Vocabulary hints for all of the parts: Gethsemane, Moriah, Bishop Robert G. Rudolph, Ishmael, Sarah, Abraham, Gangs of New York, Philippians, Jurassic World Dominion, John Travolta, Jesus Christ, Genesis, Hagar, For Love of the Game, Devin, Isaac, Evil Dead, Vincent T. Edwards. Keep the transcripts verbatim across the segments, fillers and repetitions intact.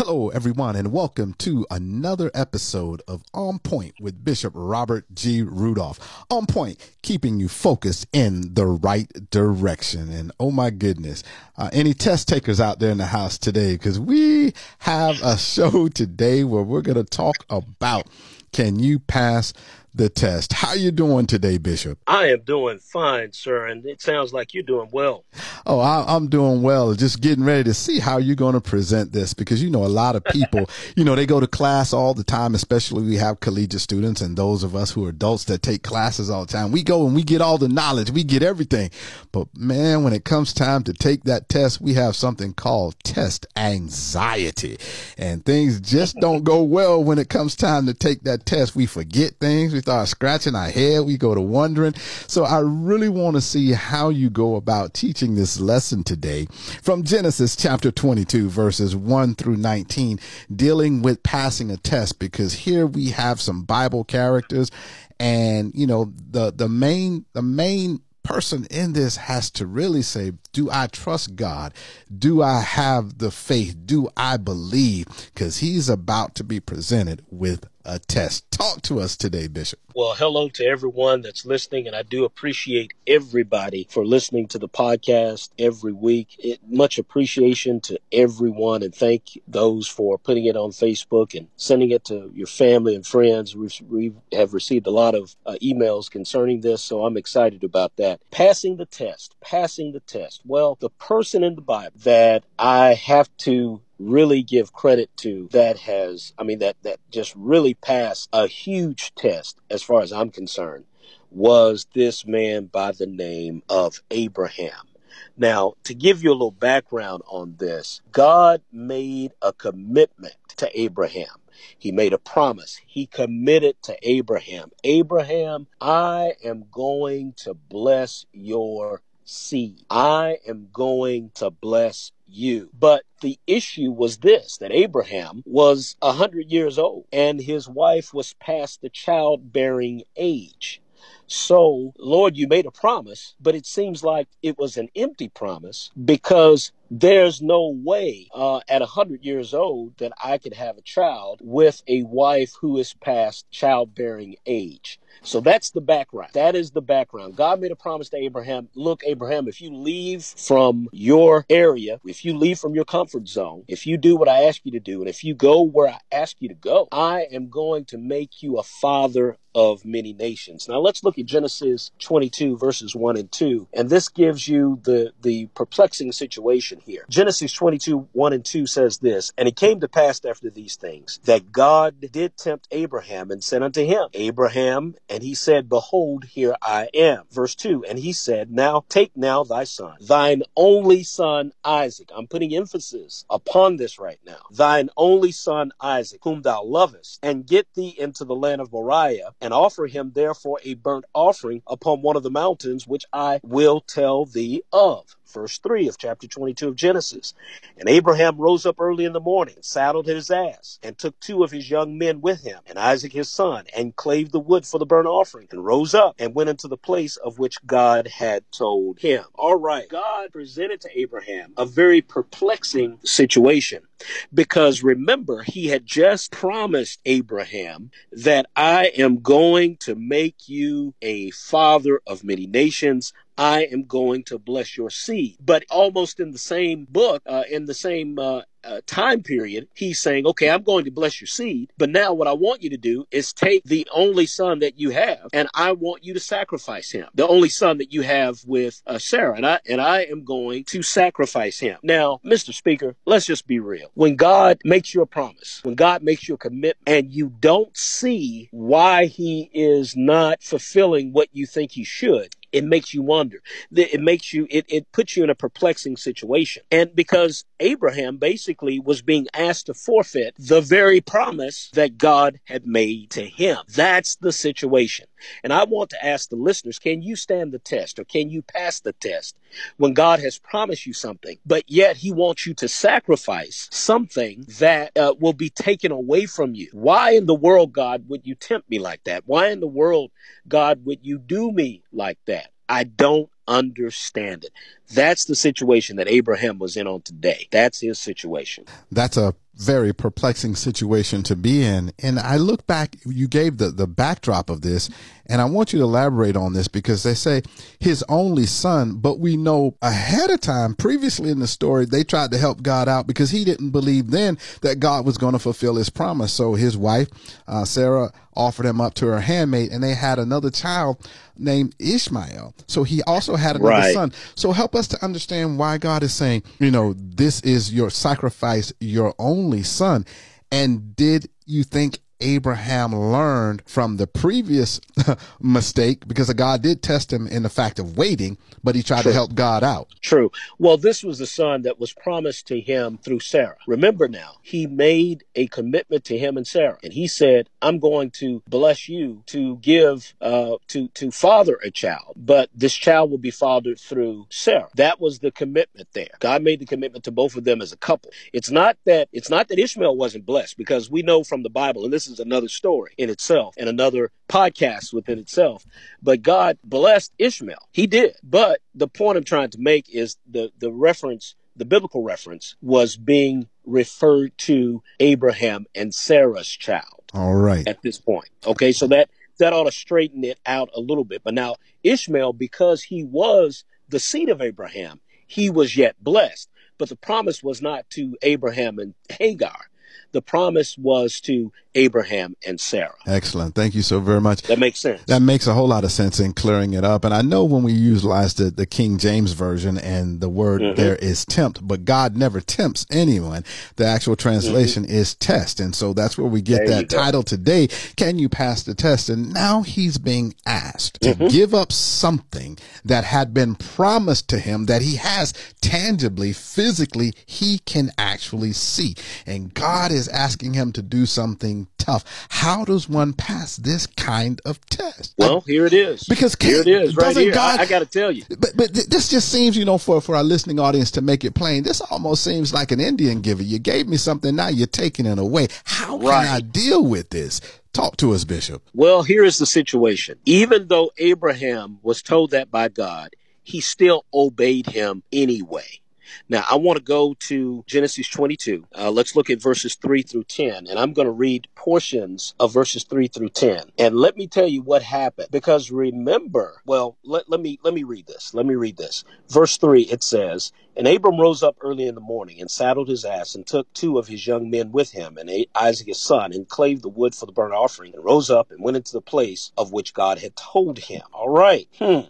Hello, everyone, and welcome to another episode of On Point with Bishop Robert G. Rudolph. On Point, keeping you focused in the right direction. And oh my goodness, uh, any test takers out there in the house today? Because we have a show today where we're going to talk about, can you pass the test? How you doing today, Bishop? I am doing fine, sir, and it sounds like you're doing well. Oh, I, I'm doing well. Just getting ready to see how you're going to present this, because, you know, a lot of people, you know, they go to class all the time, especially we have collegiate students and those of us who are adults that take classes all the time. We go and we get all the knowledge. We get everything. But, man, when it comes time to take that test, we have something called test anxiety, and things just don't go well when it comes time to take that test. We forget things. We start scratching our head. We go to wondering. So I really want to see how you go about teaching this lesson today from Genesis chapter twenty-two, verses one through nineteen, dealing with passing a test, because here we have some Bible characters. And, you know, the, the main, the main person in this has to really say, do I trust God? Do I have the faith? Do I believe? Because he's about to be presented with a test. Talk to us today, Bishop. Well, hello to everyone that's listening, and I do appreciate everybody for listening to the podcast every week. It, much appreciation to everyone, and thank those for putting it on Facebook and sending it to your family and friends. We've, we have received a lot of uh, emails concerning this, so I'm excited about that. Passing the test, passing the test. Well, the person in the Bible that I have to really give credit to that has, I mean, that, that just really passed a huge test, as far as I'm concerned, was this man by the name of Abraham. Now, to give you a little background on this, God made a commitment to Abraham. He made a promise. He committed to Abraham. Abraham, I am going to bless your seed. I am going to bless you. But the issue was this, that Abraham was a hundred years old and his wife was past the childbearing age. So, Lord, you made a promise, but it seems like it was an empty promise, because there's no way uh, at one hundred years old that I could have a child with a wife who is past childbearing age. So that's the background. That is the background. God made a promise to Abraham. Look, Abraham, if you leave from your area, if you leave from your comfort zone, if you do what I ask you to do, and if you go where I ask you to go, I am going to make you a father of many nations. Now let's look at Genesis twenty-two, verses one and two. And this gives you the, the perplexing situation here. Genesis twenty-two, one and two says this, and it came to pass after these things that God did tempt Abraham and said unto him, Abraham, and he said, behold, here I am. Verse two, and he said, now take now thy son, thine only son Isaac. I'm putting emphasis upon this right now. Thine only son Isaac, whom thou lovest, and get thee into the land of Moriah, and offer him therefore a burnt offering upon one of the mountains, which I will tell thee of. Verse three of chapter twenty-two of Genesis. And Abraham rose up early in the morning, saddled his ass, and took two of his young men with him, and Isaac his son, and clave the wood for the burnt offering, and rose up and went into the place of which God had told him. All right, God presented to Abraham a very perplexing situation, because remember, he had just promised Abraham that I am going to make you a father of many nations. I am going to bless your seed. But almost in the same book, uh, in the same uh, uh, time period, he's saying, okay, I'm going to bless your seed, but now what I want you to do is take the only son that you have, and I want you to sacrifice him, the only son that you have with uh, Sarah, and I, and I am going to sacrifice him. Now, Mister Speaker, let's just be real. When God makes you a promise, when God makes you a commitment, and you don't see why he is not fulfilling what you think he should, it makes you wonder. It makes you, it, it puts you in a perplexing situation. And because Abraham basically was being asked to forfeit the very promise that God had made to him. That's the situation. And I want to ask the listeners, can you stand the test, or can you pass the test when God has promised you something, but yet he wants you to sacrifice something that uh, will be taken away from you? Why in the world, God, would you tempt me like that? Why in the world, God, would you do me like that? I don't understand it. That's the situation that Abraham was in on today. That's his situation. That's a very perplexing situation to be in. And I look back, you gave the, the backdrop of this, and I want you to elaborate on this, because they say his only son, but we know ahead of time, previously in the story, they tried to help God out because he didn't believe then that God was going to fulfill his promise. So his wife, uh, Sarah, offered him up to her handmaid, and they had another child named Ishmael. So he also had another right. son. So help us to understand why God is saying, you know, this is your sacrifice, your only son. And did you think Abraham learned from the previous mistake, because God did test him in the fact of waiting, but he tried True. to help God out. True. Well, this was the son that was promised to him through Sarah. Remember now, he made a commitment to him and Sarah, and he said, I'm going to bless you to give, uh, to, to father a child, but this child will be fathered through Sarah. That was the commitment there. God made the commitment to both of them as a couple. It's not that, it's not that Ishmael wasn't blessed, because we know from the Bible, and this is another story in itself and another podcast within itself. But God blessed Ishmael. He did. But the point I'm trying to make is the, the reference, the biblical reference was being referred to Abraham and Sarah's child. All right. At this point. Okay. So that, that ought to straighten it out a little bit. But now Ishmael, because he was the seed of Abraham, he was yet blessed. But the promise was not to Abraham and Hagar. The promise was to Abraham and Sarah. Excellent. Thank you so very much. That makes sense. That makes a whole lot of sense in clearing it up. And I know when we utilize the, the King James Version and the word mm-hmm. there is tempt, but God never tempts anyone. The actual translation mm-hmm. is test. And so that's where we get there that title today. Can you pass the test? And now he's being asked mm-hmm. to give up something that had been promised to him that he has tangibly, physically, he can actually see. And God is asking him to do something tough. How does one pass this kind of test? Well, here it is. Because here it is, right here. God, I, I got to tell you. But but th- this just seems, you know, for, for our listening audience to make it plain, this almost seems like an Indian giver. You gave me something, now you're taking it away. How right. can I deal with this? Talk to us, Bishop. Well, here is the situation. Even though Abraham was told that by God, he still obeyed him anyway. Now, I want to go to Genesis twenty-two. Uh, let's look at verses three through ten, and I'm going to read portions of verses three through ten. And let me tell you what happened, because remember, well, let, let me let me read this. Let me read this. Verse three, it says, "And Abram rose up early in the morning and saddled his ass and took two of his young men with him and Isaac his son and clave the wood for the burnt offering and rose up and went into the place of which God had told him." All right. Hmm.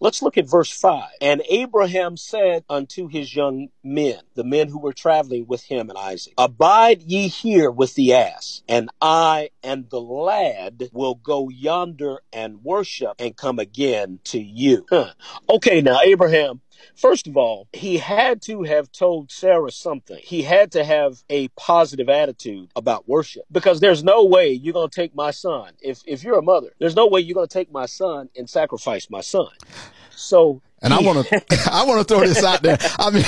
Let's look at verse five. "And Abraham said unto his young men, the men who were traveling with him and Isaac, Abide ye here with the ass, and I and the lad will go yonder and worship and come again to you." Huh. Okay, now Abraham, first of all, he had to have told Sarah something. He had to have a positive attitude about worship, because there's no way you're going to take my son. If if you're a mother, there's no way you're going to take my son and sacrifice my son. So. And I want to, I want to throw this out there. I mean,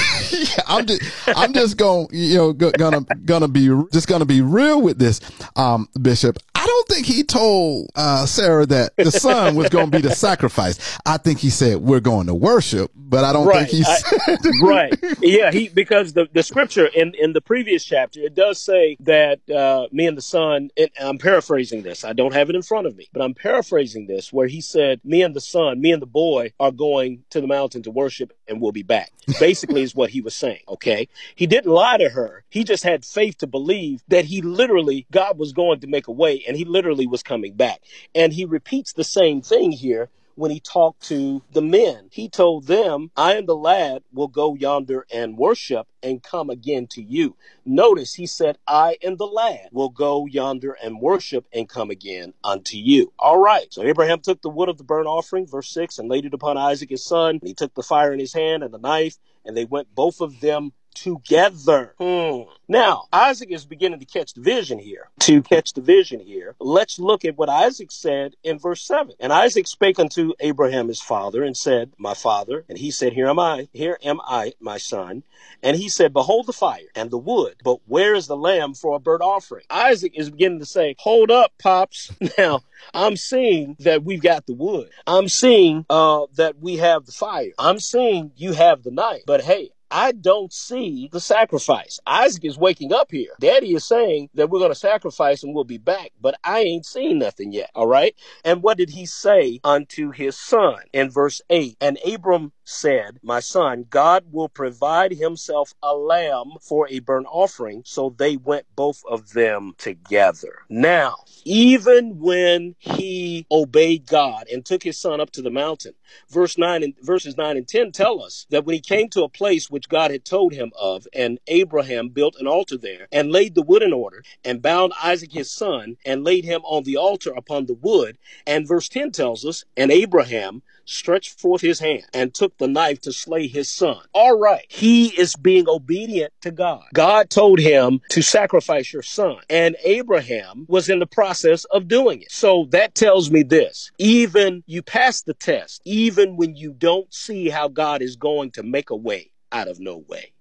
I'm just, I'm just going, you know, gonna, gonna be, just gonna be real with this, um, Bishop. I don't think he told uh, Sarah that the son was going to be the sacrifice. I think he said we're going to worship, but I don't right. think he said I, right. Yeah, he because the, the scripture in, in the previous chapter it does say that uh, me and the son. And I'm paraphrasing this. I don't have it in front of me, but I'm paraphrasing this where he said, "Me and the son, me and the boy are going to the mountain to worship and we'll be back," basically is what he was saying. Okay, he didn't lie to her. He just had faith to believe that he literally God was going to make a way, and he literally was coming back. And he repeats the same thing here when he talked to the men. He told them, "I and the lad will go yonder and worship and come again to you." Notice he said, "I and the lad will go yonder and worship and come again unto you." All right. So Abraham took the wood of the burnt offering, verse six, and laid it upon Isaac his son. And he took the fire in his hand and the knife, and they went both of them together. Hmm. Now, Isaac is beginning to catch the vision here. To catch the vision here, let's look at what Isaac said in verse seven. "And Isaac spake unto Abraham his father and said, My father. And he said, Here am I, here am I, my son. And he said, Behold the fire and the wood, but where is the lamb for a burnt offering?" Isaac is beginning to say, "Hold up, pops. Now, I'm seeing that we've got the wood. I'm seeing uh, that we have the fire. I'm seeing you have the knife. But hey, I don't see the sacrifice. Isaac is waking up here. Daddy is saying that we're going to sacrifice and we'll be back, but I ain't seen nothing yet. All right. And what did he say unto his son in verse eight? And Abram said, my son, God will provide himself a lamb for a burnt offering. So they went both of them together. Now, even when he obeyed God and took his son up to the mountain, verse nine and verses nine and ten tell us that when he came to a place which God had told him of, and Abraham built an altar there and laid the wood in order and bound Isaac his son and laid him on the altar upon the wood. And verse ten tells us, and Abraham stretched forth his hand and took the knife to slay his son. All right. He is being obedient to God. God told him to sacrifice your son, and Abraham was in the process of doing it. So that tells me this: even you pass the test, even when you don't see how God is going to make a way out of no way,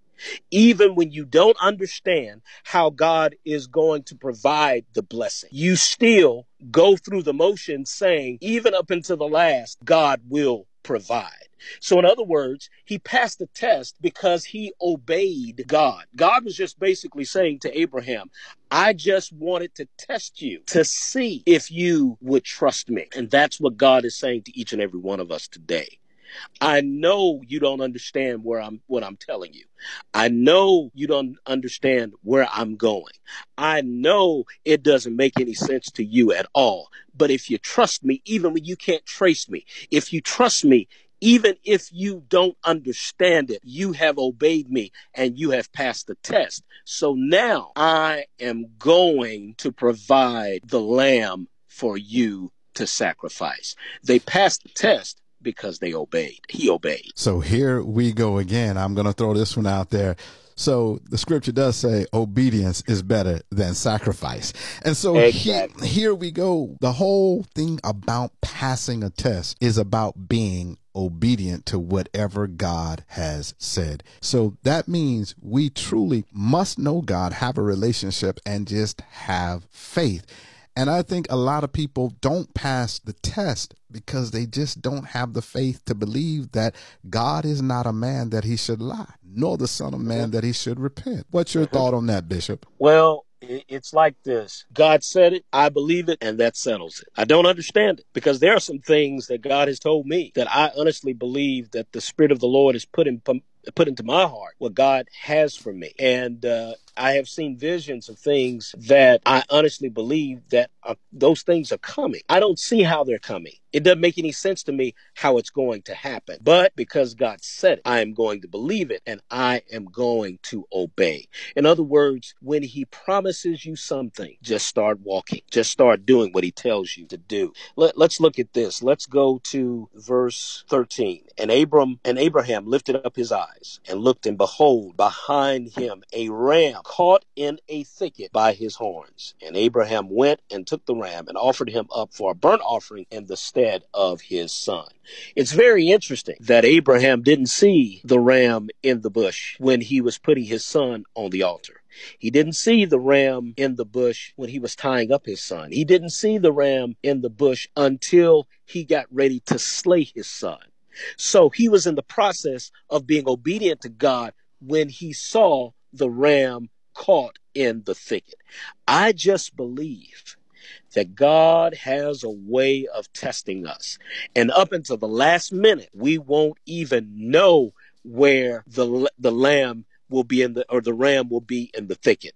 even when you don't understand how God is going to provide the blessing, you still go through the motions saying, even up until the last, God will provide. So in other words, he passed the test because he obeyed God. God was just basically saying to Abraham, I just wanted to test you to see if you would trust me. And that's what God is saying to each and every one of us today. I know you don't understand where I'm, what I'm telling you. I know you don't understand where I'm going. I know it doesn't make any sense to you at all. But if you trust me, even when you can't trace me, if you trust me, even if you don't understand it, you have obeyed me and you have passed the test. So now I am going to provide the lamb for you to sacrifice. They passed the test because they obeyed. He obeyed. So here we go again. I'm going to throw this one out there. So the scripture does say obedience is better than sacrifice. And so exactly. he, here we go. The whole thing about passing a test is about being obedient to whatever God has said. So that means we truly must know God, have a relationship, and just have faith. And I think a lot of people don't pass the test because they just don't have the faith to believe that God is not a man that he should lie, nor the son of man that he should repent. What's your thought on that, Bishop? Well, it's like this. God said it, I believe it, and that settles it. I don't understand it because there are some things that God has told me that I honestly believe that the Spirit of the Lord has put in put into my heart, what God has for me. And uh, I have seen visions of things that I honestly believe that are, those things are coming. I don't see how they're coming. It doesn't make any sense to me how it's going to happen. But because God said it, I am going to believe it and I am going to obey. In other words, when he promises you something, just start walking. Just start doing what he tells you to do. Let, let's look at this. Let's go to verse thirteen. And Abram and Abraham lifted up his eyes and looked, and behold, behind him a ram caught in a thicket by his horns. And Abraham went and took the ram and offered him up for a burnt offering in the stead of his son. It's very interesting that Abraham didn't see the ram in the bush when he was putting his son on the altar. He didn't see the ram in the bush when he was tying up his son. He didn't see the ram in the bush until he got ready to slay his son. So he was in the process of being obedient to God when he saw the ram caught in the thicket. I just believe that God has a way of testing us. And up until the last minute, we won't even know where the the lamb will be in the or the ram will be in the thicket.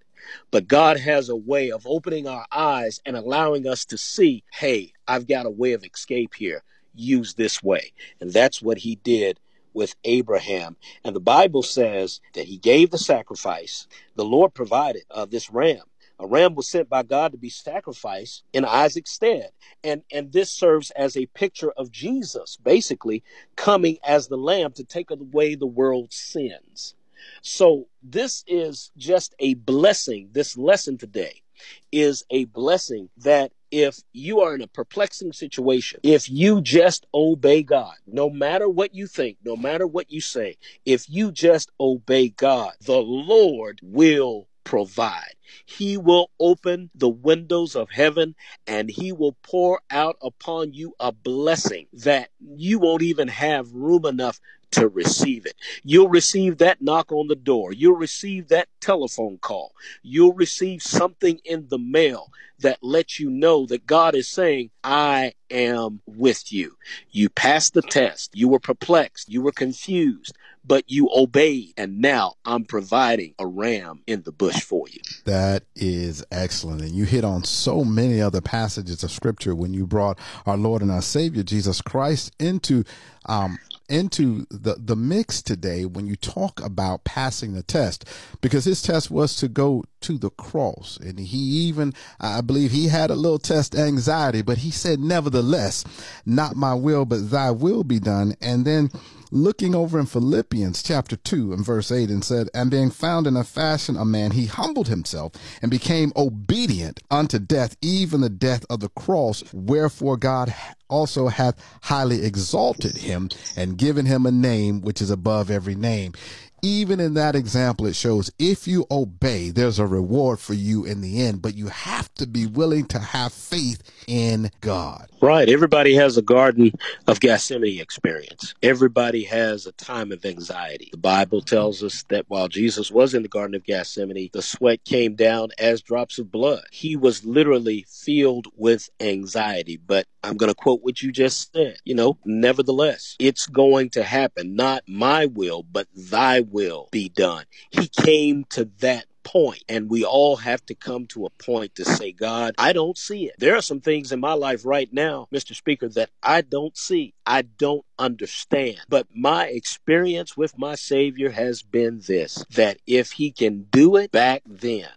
But God has a way of opening our eyes and allowing us to see, hey, I've got a way of escape here. Use this way. And that's what he did with Abraham. And the Bible says that he gave the sacrifice. The Lord provided uh, this ram. A ram was sent by God to be sacrificed in Isaac's stead. And, and this serves as a picture of Jesus, basically coming as the lamb to take away the world's sins. So this is just a blessing. This lesson today is a blessing that if you are in a perplexing situation, if you just obey God, no matter what you think, no matter what you say, if you just obey God, the Lord will provide. He will open the windows of heaven and he will pour out upon you a blessing that you won't even have room enough to receive it. You'll receive that knock on the door. You'll receive that telephone call. You'll receive something in the mail that lets you know that God is saying, I am with you. You passed the test. You were perplexed. You were confused, but you obeyed. And now I'm providing a ram in the bush for you. That is excellent. And you hit on so many other passages of scripture when you brought our Lord and our Savior, Jesus Christ, into, um, into the, the mix today when you talk about passing the test, because his test was to go to the cross. And he even, I believe he had a little test anxiety, but he said, nevertheless, not my will, but thy will be done. And then looking over in Philippians chapter two and verse eight, and said, and being found in a fashion a man, he humbled himself and became obedient unto death, even the death of the cross. Wherefore God also hath highly exalted him and given him a name which is above every name. Even in that example, it shows if you obey, there's a reward for you in the end, but you have to be willing to have faith in God. Right. Everybody has a Garden of Gethsemane experience. Everybody has a time of anxiety. The Bible tells us that while Jesus was in the Garden of Gethsemane, the sweat came down as drops of blood. He was literally filled with anxiety. But I'm going to quote what you just said. You know, nevertheless, it's going to happen. Not my will, but thy will. will be done. He came to that point, and we all have to come to a point to say, God, I don't see it. There are some things in my life right now, Mister Speaker, that I don't see. I don't understand. But my experience with my Savior has been this, that if he can do it back then,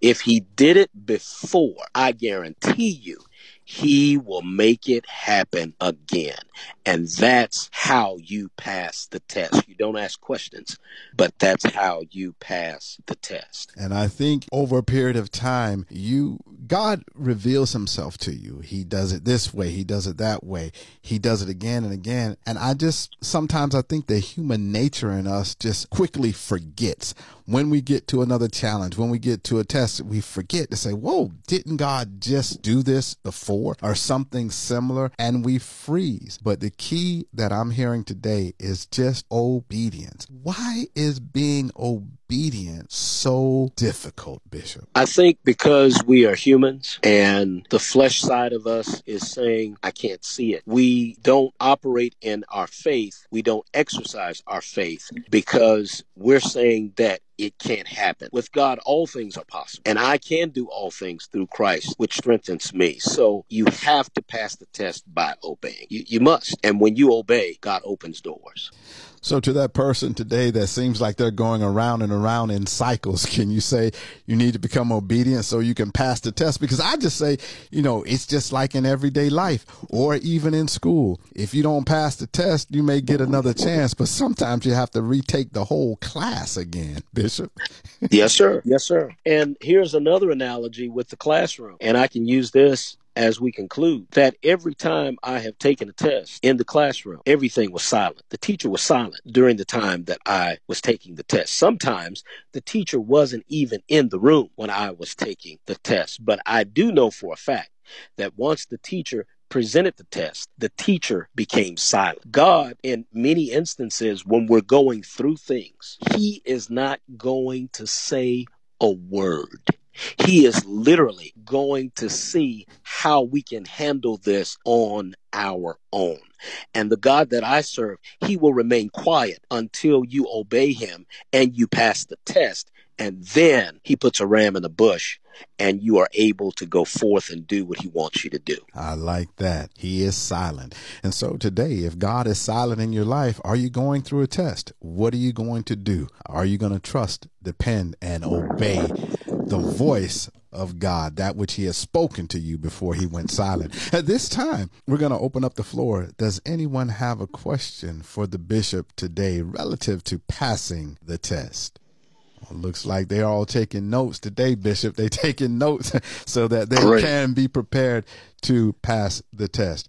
if he did it before, I guarantee you, he will make it happen again. And that's how you pass the test. You don't ask questions, but that's how you pass the test. And I think over a period of time, you God reveals himself to you. He does it this way. He does it that way. He does it again and again. And I just sometimes I think the human nature in us just quickly forgets. When we get to another challenge, when we get to a test, we forget to say, whoa, didn't God just do this before or something similar? And we freeze. But the key that I'm hearing today is just obedience. Why is being obedient so difficult, Bishop? I think because we are humans and the flesh side of us is saying, I can't see it. We don't operate in our faith. We don't exercise our faith because we're saying that it can't happen. With God, all things are possible. And I can do all things through Christ, which strengthens me. So you have to pass the test by obeying. You, you must. And when you obey, God opens doors. So to that person today that seems like they're going around and around in cycles, can you say you need to become obedient so you can pass the test? Because I just say, you know, it's just like in everyday life or even in school. If you don't pass the test, you may get another chance, but sometimes you have to retake the whole class again, Bishop. Yes, sir. Yes, sir. And here's another analogy with the classroom, and I can use this as we conclude, that every time I have taken a test in the classroom, everything was silent. The teacher was silent during the time that I was taking the test. Sometimes the teacher wasn't even in the room when I was taking the test. But I do know for a fact that once the teacher presented the test, the teacher became silent. God, in many instances, when we're going through things, he is not going to say a word. He is literally going to see how we can handle this on our own. And the God that I serve, he will remain quiet until you obey him and you pass the test. And then he puts a ram in the bush and you are able to go forth and do what he wants you to do. I like that. He is silent. And so today, if God is silent in your life, are you going through a test? What are you going to do? Are you going to trust, depend, and obey the voice of God, that which he has spoken to you before he went silent? At this time, we're going to open up the floor. Does anyone have a question for the bishop today relative to passing the test? Looks like they're all taking notes today, Bishop. They're taking notes so that they Great. Can be prepared to pass the test.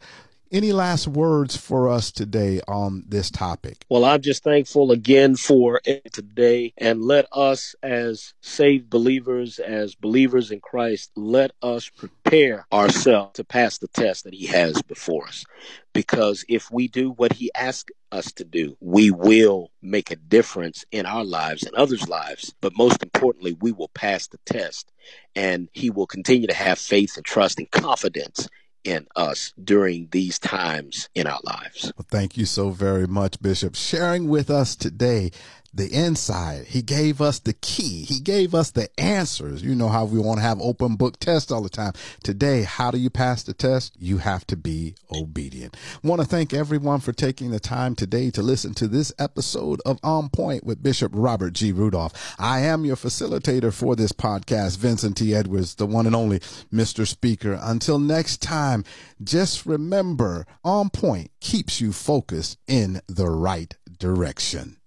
Any last words for us today on this topic? Well, I'm just thankful again for it today. And let us, as saved believers, as believers in Christ, let us prepare ourselves to pass the test that he has before us. Because if we do what he asks us to do, we will make a difference in our lives and others' lives. But most importantly, we will pass the test, and he will continue to have faith and trust and confidence in us during these times in our lives. Well, thank you so very much, Bishop, sharing with us today the insight. He gave us the key. He gave us the answers. You know how we want to have open book tests all the time. Today, how do you pass the test? You have to be obedient. I want to thank everyone for taking the time today to listen to this episode of On Point with Bishop Robert G. Rudolph. I am your facilitator for this podcast, Vincent T. Edwards, the one and only Mister Speaker. Until next time, just remember, On Point keeps you focused in the right direction.